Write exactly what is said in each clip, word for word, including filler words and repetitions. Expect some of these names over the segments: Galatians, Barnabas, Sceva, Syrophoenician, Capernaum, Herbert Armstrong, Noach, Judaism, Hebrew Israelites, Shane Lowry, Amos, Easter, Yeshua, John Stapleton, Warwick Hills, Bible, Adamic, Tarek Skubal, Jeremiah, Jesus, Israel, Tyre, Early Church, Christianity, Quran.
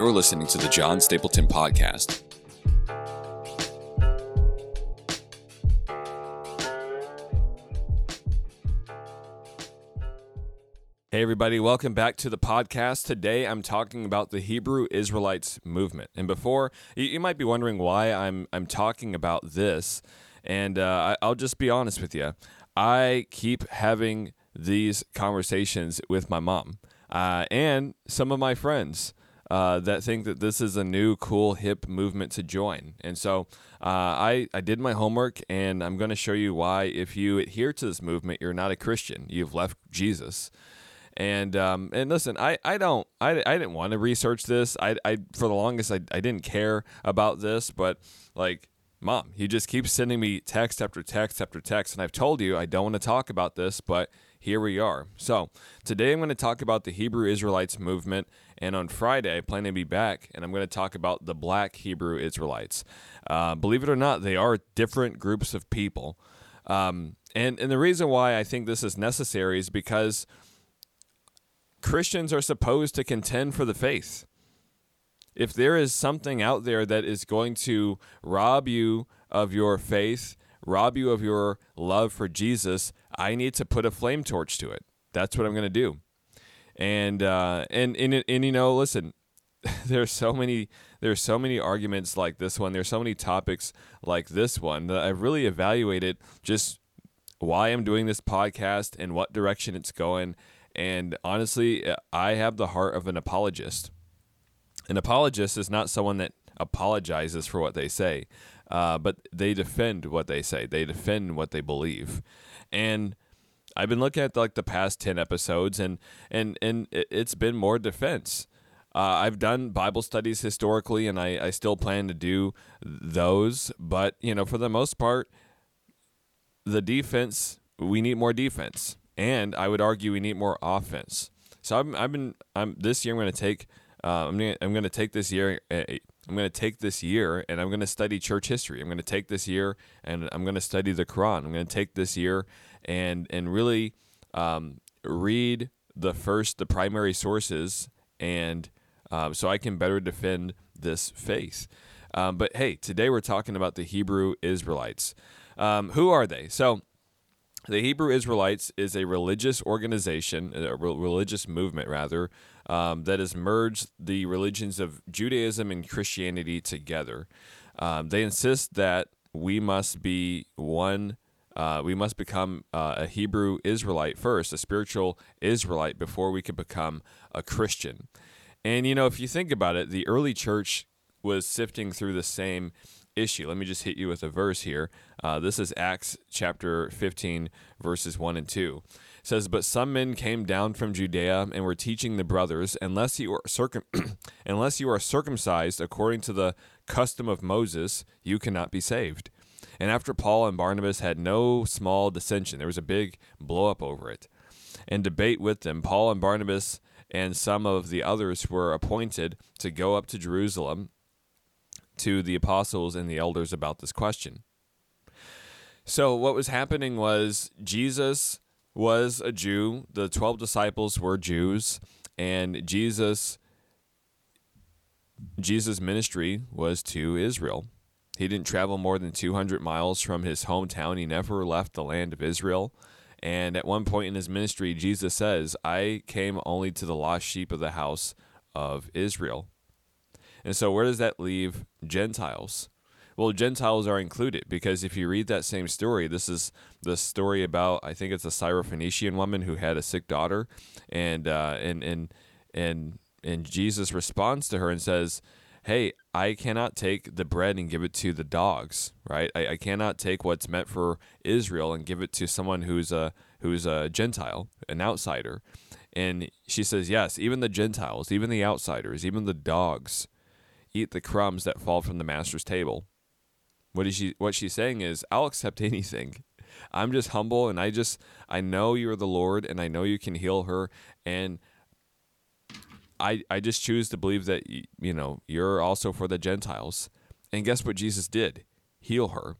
You're listening to the John Stapleton Podcast. Hey everybody, welcome back to the podcast. Today I'm talking about the Hebrew Israelites movement. And before, you, you might be wondering why I'm I'm talking about this, and uh, I, I'll just be honest with you. I keep having these conversations with my mom uh, and some of my friends uh, that think that this is a new, cool, hip movement to join. And so uh, I, I did my homework, and I'm going to show you why if you adhere to this movement, you're not a Christian. You've left Jesus. And um, and listen, I, I don't I, I didn't want to research this. I, I for the longest I, I didn't care about this, but like, Mom, he just keeps sending me text after text after text, and I've told you I don't want to talk about this, but here we are. So today I'm going to talk about the Hebrew Israelites movement, and on Friday I plan to be back, and I'm going to talk about the Black Hebrew Israelites. Uh, believe it or not, they are different groups of people, um, and and the reason why I think this is necessary is because Christians are supposed to contend for the faith. If there is something out there that is going to rob you of your faith, rob you of your love for Jesus, I need to put a flame torch to it. That's what I'm going to do. And, uh, and, and, and, and, you know, listen, there's so many, there's so many arguments like this one. There's so many topics like this one that I've really evaluated just why I'm doing this podcast and what direction it's going. And honestly, I have the heart of an apologist. An apologist is not someone that apologizes for what they say, uh, but they defend what they say. They defend what they believe. And I've been looking at the, like the past ten episodes, and and and it's been more defense. Uh, I've done Bible studies historically, and I, I still plan to do those. But you know, for the most part, the defense, we need more defense, and I would argue we need more offense. So I've I've been I'm this year I'm going to take. Uh, I'm gonna, I'm gonna take this year. Uh, I'm gonna take this year, and I'm gonna study church history. I'm gonna take this year, and I'm gonna study the Quran. I'm gonna take this year, and and really um, read the first, the primary sources, and um, so I can better defend this faith. Um, but hey, today we're talking about the Hebrew Israelites. Um, who are they? So, the Hebrew Israelites is a religious organization, a re- religious movement rather, um, that has merged the religions of Judaism and Christianity together. Um, they insist that we must be one, uh, we must become uh, a Hebrew Israelite first, a spiritual Israelite, before we can become a Christian. And you know, if you think about it, the early church was sifting through the same issue. Let me just hit you with a verse here. Uh, this is Acts chapter fifteen, verses one and two. It says, "But some men came down from Judea and were teaching the brothers, unless you are circum- unless you are circumcised according to the custom of Moses, you cannot be saved." And after Paul and Barnabas had no small dissension, there was a big blow up over it, and debate with them, Paul and Barnabas and some of the others were appointed to go up to Jerusalem to the apostles and the elders about this question. So what was happening was Jesus was a Jew. The twelve disciples were Jews, and Jesus, Jesus' ministry was to Israel. He didn't travel more than two hundred miles from his hometown. He never left the land of Israel. And at one point in his ministry, Jesus says, "I came only to the lost sheep of the house of Israel." And so where does that leave Gentiles? Well, Gentiles are included, because if you read that same story, this is the story about, I think it's a Syrophoenician woman who had a sick daughter, and uh, and and and and Jesus responds to her and says, "Hey, I cannot take the bread and give it to the dogs, right? I, I cannot take what's meant for Israel and give it to someone who's a who's a Gentile, an outsider." And she says, "Yes, even the Gentiles, even the outsiders, even the dogs eat the crumbs that fall from the master's table." What is she? What she's saying is, I'll accept anything. I'm just humble, and I just I know you are the Lord, and I know you can heal her, and I I just choose to believe that you know you're also for the Gentiles. And guess what Jesus did? Heal her.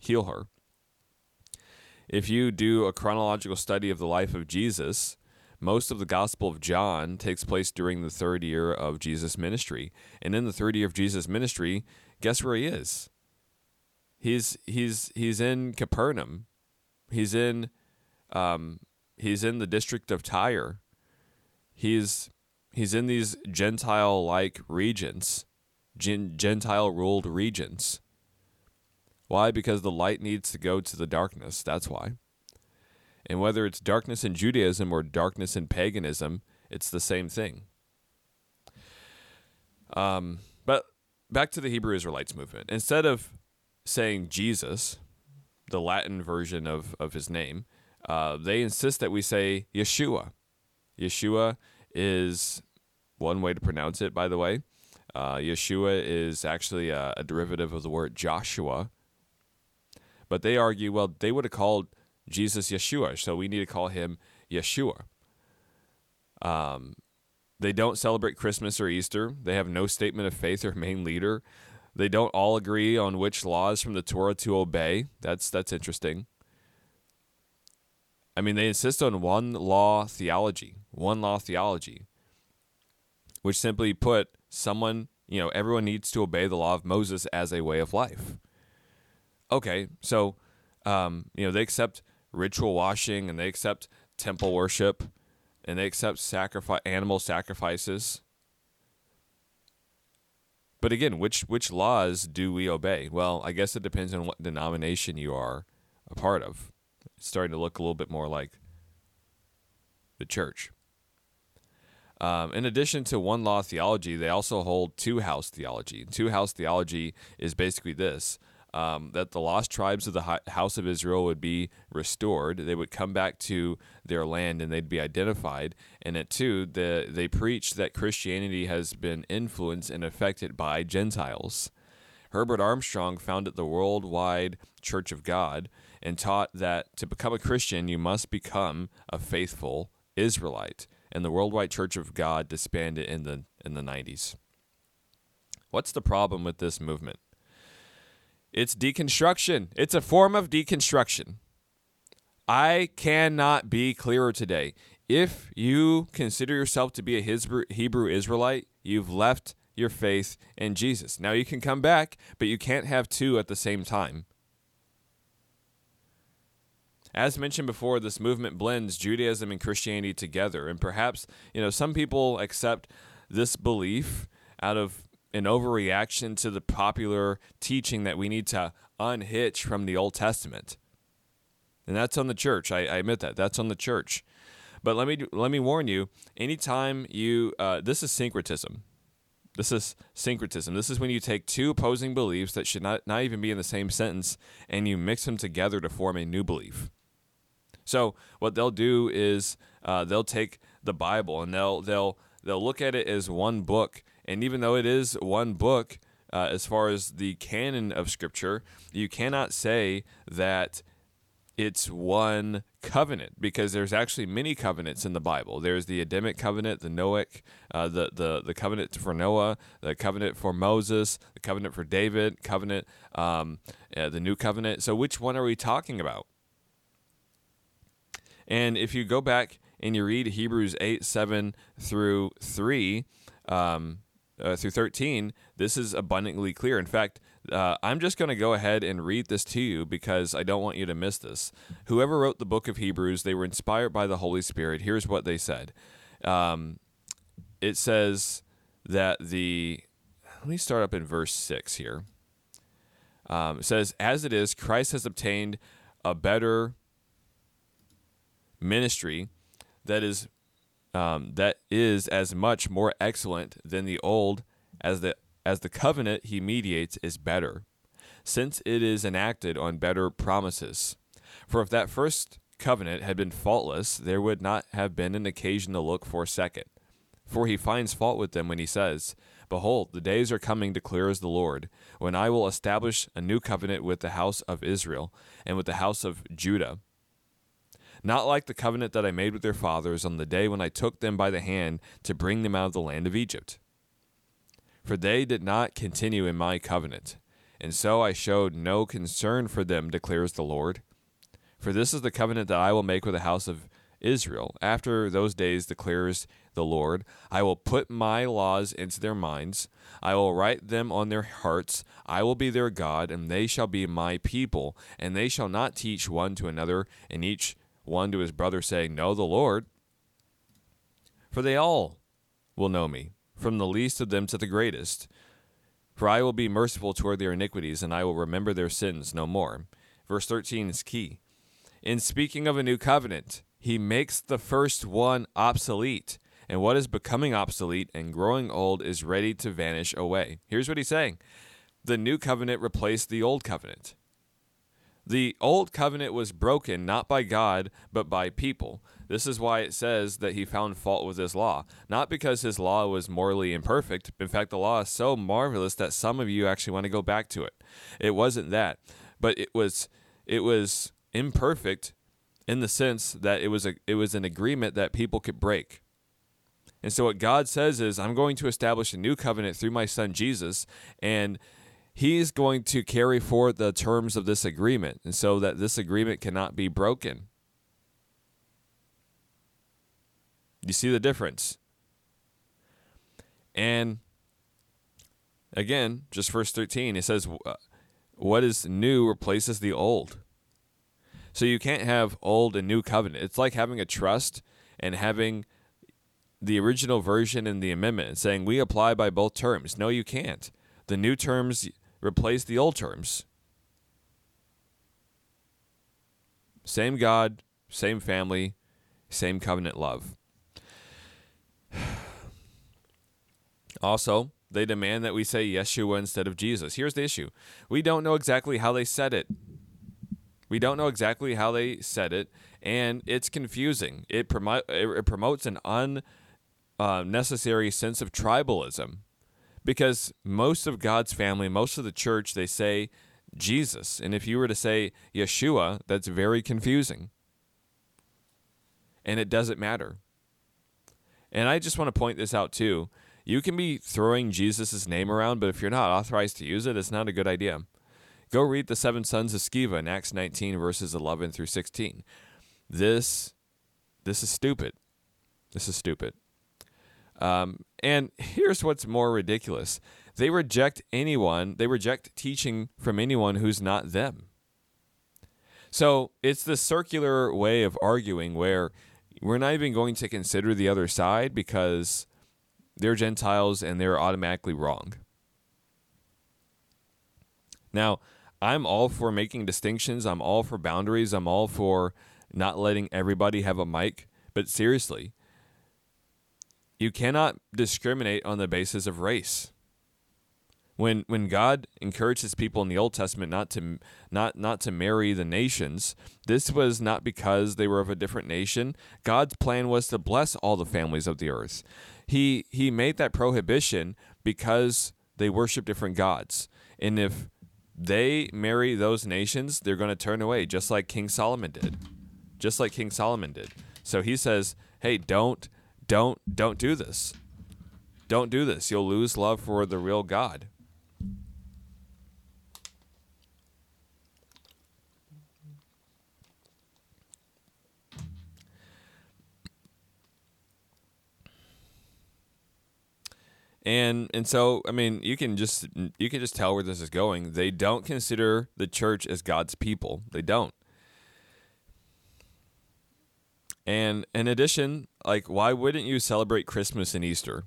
Heal her. If you do a chronological study of the life of Jesus, Most of the Gospel of John takes place during the third year of Jesus' ministry. And in the third year of Jesus' ministry, guess where he is? He's he's he's in Capernaum. He's in um, he's in the district of Tyre. He's he's in these Gentile-like regions, gen- Gentile-ruled regions. Why? Because the light needs to go to the darkness. That's why. And whether it's darkness in Judaism or darkness in paganism, it's the same thing. Um, but back to the Hebrew Israelites movement. Instead of saying Jesus, the Latin version of, of his name, uh, they insist that we say Yeshua. Yeshua is one way to pronounce it, by the way. Uh, Yeshua is actually a, a derivative of the word Joshua. But they argue, well, they would have called Jesus Yeshua, so we need to call him Yeshua. Um, they don't celebrate Christmas or Easter. They have no statement of faith or main leader. They don't all agree on which laws from the Torah to obey. That's that's interesting. I mean, they insist on one law theology, one law theology, which simply put, someone, you know, everyone needs to obey the law of Moses as a way of life. Okay, so, um, you know, they accept ritual washing, and they accept temple worship, and they accept sacrifice, animal sacrifices. But again, which which laws do we obey? Well, I guess it depends on what denomination you are a part of. It's starting to look a little bit more like the church. Um, in addition to one law theology, they also hold two-house theology. Two-house theology is basically this, um, that the lost tribes of the house of Israel would be restored. They would come back to their land, and they'd be identified. And at two, the, they preach that Christianity has been influenced and affected by Gentiles. Herbert Armstrong founded the Worldwide Church of God and taught that to become a Christian, you must become a faithful Israelite. And the Worldwide Church of God disbanded in the in the nineties. What's the problem with this movement? It's deconstruction. It's a form of deconstruction. I cannot be clearer today. If you consider yourself to be a Hebrew Israelite, you've left your faith in Jesus. Now you can come back, but you can't have two at the same time. As mentioned before, this movement blends Judaism and Christianity together, and perhaps, you know, some people accept this belief out of an overreaction to the popular teaching that we need to unhitch from the Old Testament. And that's on the church. I, I admit that. That's on the church. But let me let me warn you, anytime you, uh, this is syncretism. This is syncretism. This is when you take two opposing beliefs that should not, not even be in the same sentence, and you mix them together to form a new belief. So what they'll do is uh, they'll take the Bible and they'll they'll they'll look at it as one book. And even though it is one book, uh, as far as the canon of Scripture, you cannot say that it's one covenant, because there's actually many covenants in the Bible. There's the Adamic covenant, the Noach, uh, the, the the covenant for Noah, the covenant for Moses, the covenant for David, covenant, um, uh, the new covenant. So which one are we talking about? And if you go back and you read Hebrews eight, seven through three, um, uh, through thirteen, this is abundantly clear. In fact, Uh, I'm just going to go ahead and read this to you because I don't want you to miss this. Whoever wrote the book of Hebrews, they were inspired by the Holy Spirit. Here's what they said. Um, it says that the... Let me start up in verse six here. Um, it says, as it is, Christ has obtained a better ministry that is um, that is as much more excellent than the old as the as the covenant he mediates is better, since it is enacted on better promises. For if that first covenant had been faultless, there would not have been an occasion to look for a second. For he finds fault with them when he says, behold, the days are coming, declares the Lord, when I will establish a new covenant with the house of Israel and with the house of Judah. Not like the covenant that I made with their fathers on the day when I took them by the hand to bring them out of the land of Egypt. For they did not continue in my covenant, and so I showed no concern for them, declares the Lord. For this is the covenant that I will make with the house of Israel. After those days, declares the Lord, I will put my laws into their minds. I will write them on their hearts. I will be their God, and they shall be my people. And they shall not teach one to another, and each one to his brother, saying, Know the Lord. For they all will know me, from the least of them to the greatest. For I will be merciful toward their iniquities, and I will remember their sins no more. Verse thirteen is key. In speaking of a new covenant, he makes the first one obsolete, and what is becoming obsolete and growing old is ready to vanish away. Here's what he's saying. The new covenant replaced the old covenant. The old covenant was broken not by God, but by people. This is why it says that he found fault with his law, not because his law was morally imperfect. In fact, the law is so marvelous that some of you actually want to go back to it. It wasn't that, but it was it was imperfect in the sense that it was a it was an agreement that people could break. And so what God says is, I'm going to establish a new covenant through my son Jesus, and he's going to carry forward the terms of this agreement, and so that this agreement cannot be broken. You see the difference? And again, just verse thirteen, it says, what is new replaces the old. So you can't have old and new covenant. It's like having a trust and having the original version and the amendment and saying, we apply by both terms. No, you can't. The new terms replace the old terms. Same God, same family, same covenant love. Also, they demand that we say Yeshua instead of Jesus. Here's the issue. We don't know exactly how they said it. We don't know exactly how they said it, and it's confusing. It, promo- it promotes an unnecessary uh, sense of tribalism, because most of God's family, most of the church, they say Jesus. And if you were to say Yeshua, that's very confusing. And it doesn't matter. And I just want to point this out too. You can be throwing Jesus' name around, but if you're not authorized to use it, it's not a good idea. Go read the seven sons of Sceva in Acts nineteen, verses eleven through sixteen. This, this is stupid. This is stupid. Um, and here's what's more ridiculous. They reject anyone. They reject teaching from anyone who's not them. So it's the circular way of arguing where we're not even going to consider the other side because they're Gentiles and they're automatically wrong. Now, I'm all for making distinctions. I'm all for boundaries. I'm all for not letting everybody have a mic. But seriously, you cannot discriminate on the basis of race. When when God encourages people in the Old Testament not to not not to marry the nations, this was not because they were of a different nation. God's plan was to bless all the families of the earth. He he made that prohibition because they worship different gods. And if they marry those nations, they're going to turn away, just like King Solomon did. Just like King Solomon did. So he says, hey, don't don't don't do this. Don't do this. You'll lose love for the real God. And and so, I mean, you can just you can just tell where this is going. They don't consider the church as God's people. They don't. And in addition, like, why wouldn't you celebrate Christmas and Easter?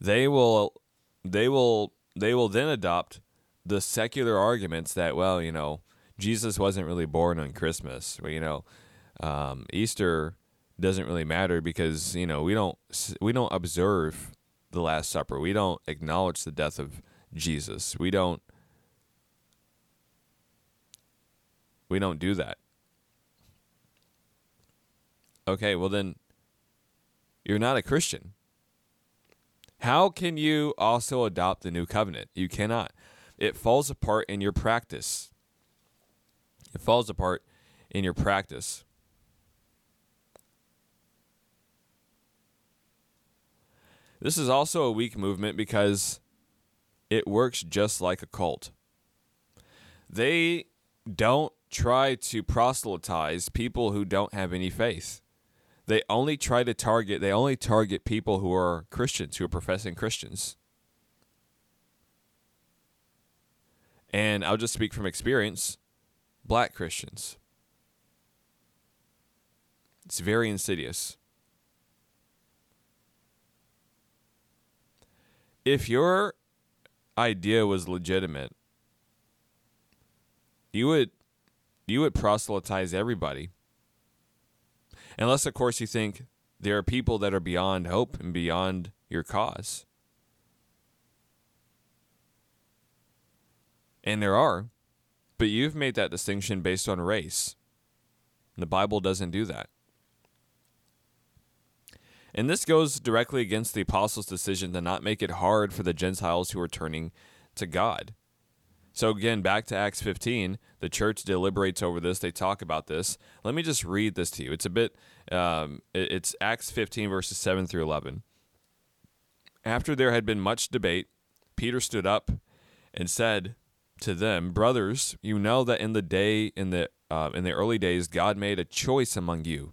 They will they will they will then adopt the secular arguments that, well, you know, Jesus wasn't really born on Christmas. Well, you know, um, Easter doesn't really matter because, you know, we don't we don't observe the Last Supper. We don't acknowledge the death of Jesus. We don't we don't do that. Okay, well then you're not a Christian. How can you also adopt the new covenant? You cannot. It falls apart in your practice. It falls apart in your practice. This is also a weak movement because it works just like a cult. They don't try to proselytize people who don't have any faith. They only try to target, they only target people who are Christians, who are professing Christians. And I'll just speak from experience, black Christians. It's very insidious. If your idea was legitimate, you would you would proselytize everybody. Unless, of course, you think there are people that are beyond hope and beyond your cause. And there are. But you've made that distinction based on race. The Bible doesn't do that. And this goes directly against the apostles' decision to not make it hard for the Gentiles who are turning to God. So again, back to Acts fifteen, the church deliberates over this. They talk about this. Let me just read this to you. It's a bit, um, it's Acts fifteen, verses seven through eleven. After there had been much debate, Peter stood up and said to them, "Brothers, you know that in the day, in the uh, in the early days, God made a choice among you,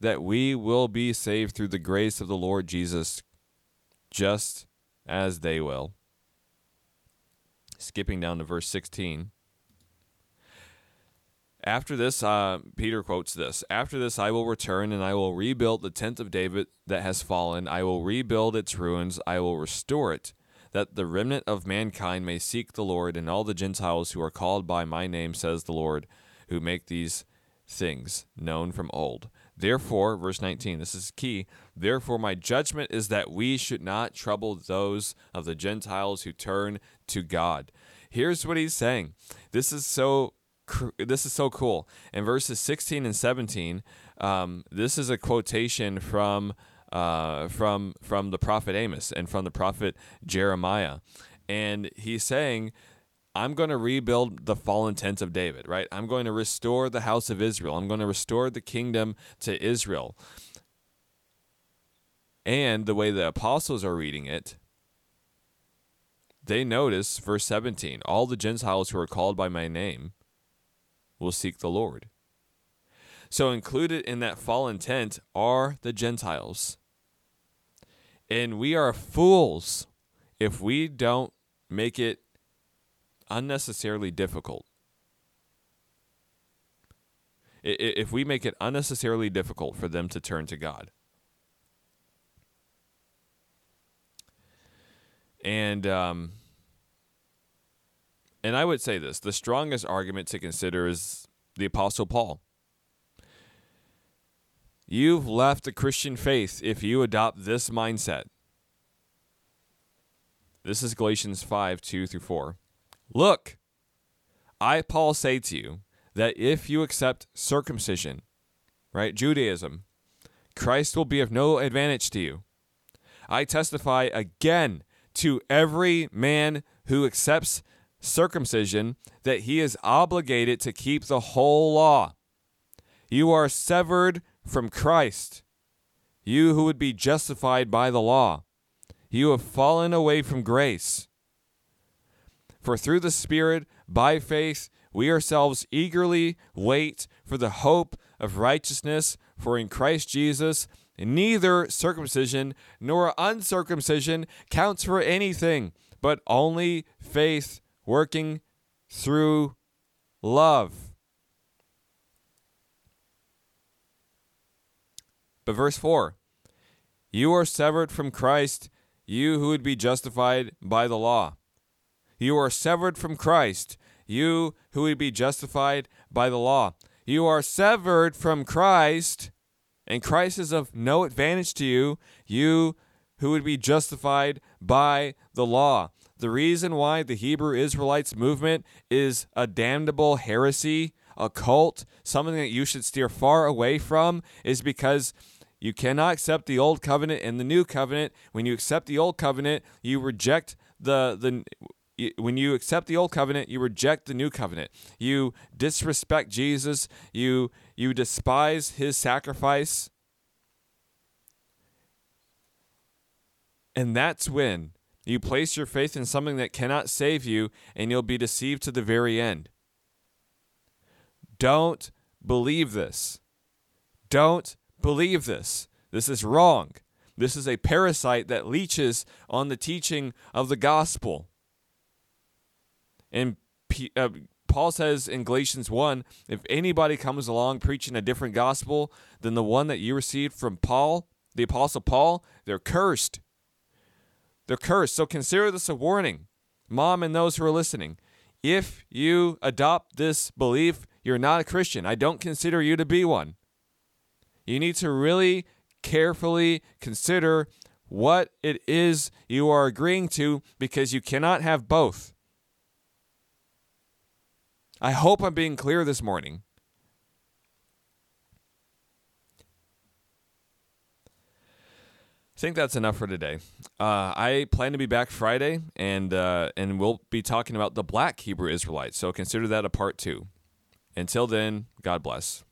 that we will be saved through the grace of the Lord Jesus, just as they will." Skipping down to verse sixteen. After this, uh, Peter quotes this, "After this I will return, and I will rebuild the tent of David that has fallen. I will rebuild its ruins. I will restore it, that the remnant of mankind may seek the Lord, and all the Gentiles who are called by my name, says the Lord, who make these things known from old. Therefore," verse nineteen, this is key, "therefore my judgment is that we should not trouble those of the Gentiles who turn to God." Here's what he's saying. This is so this is so cool. In verses sixteen and seventeen, um, this is a quotation from uh, from from the prophet Amos and from the prophet Jeremiah. And he's saying, I'm going to rebuild the fallen tent of David, right? I'm going to restore the house of Israel. I'm going to restore the kingdom to Israel. And the way the apostles are reading it, they notice, verse seventeen, all the Gentiles who are called by my name will seek the Lord. So included in that fallen tent are the Gentiles. And we are fools if we don't make it unnecessarily difficult. If we make it unnecessarily difficult for them to turn to God. And um, and I would say this, the strongest argument to consider is the Apostle Paul. You've left the Christian faith if you adopt this mindset. This is Galatians five, two through four. "Look, I, Paul, say to you that if you accept circumcision," right, Judaism, "Christ will be of no advantage to you. I testify again to every man who accepts circumcision that he is obligated to keep the whole law. You are severed from Christ, you who would be justified by the law. You have fallen away from grace. For through the Spirit, by faith, we ourselves eagerly wait for the hope of righteousness. For in Christ Jesus, neither circumcision nor uncircumcision counts for anything, but only faith working through love." But verse four, "You are severed from Christ, you who would be justified by the law. You are severed from Christ, you who would be justified by the law. You are severed from Christ, and Christ is of no advantage to you, you who would be justified by the law." The reason why the Hebrew Israelites movement is a damnable heresy, a cult, something that you should steer far away from, is because You cannot accept the old covenant and the new covenant. When you accept the old covenant, you reject the the. When you accept the old covenant, you reject the new covenant. You disrespect Jesus. You you despise his sacrifice. And that's when you place your faith in something that cannot save you, and you'll be deceived to the very end. Don't believe this. Don't believe this. This is wrong. This is a parasite that leeches on the teaching of the gospel. And P- uh, Paul says in Galatians one, if anybody comes along preaching a different gospel than the one that you received from Paul, the Apostle Paul, they're cursed. They're cursed. So consider this a warning, Mom and those who are listening. If you adopt this belief, you're not a Christian. I don't consider you to be one. You need to really carefully consider what it is you are agreeing to, because you cannot have both. I hope I'm being clear this morning. I think that's enough for today. Uh, I plan to be back Friday, and uh, and we'll be talking about the Black Hebrew Israelites, so consider that a part two. Until then, God bless.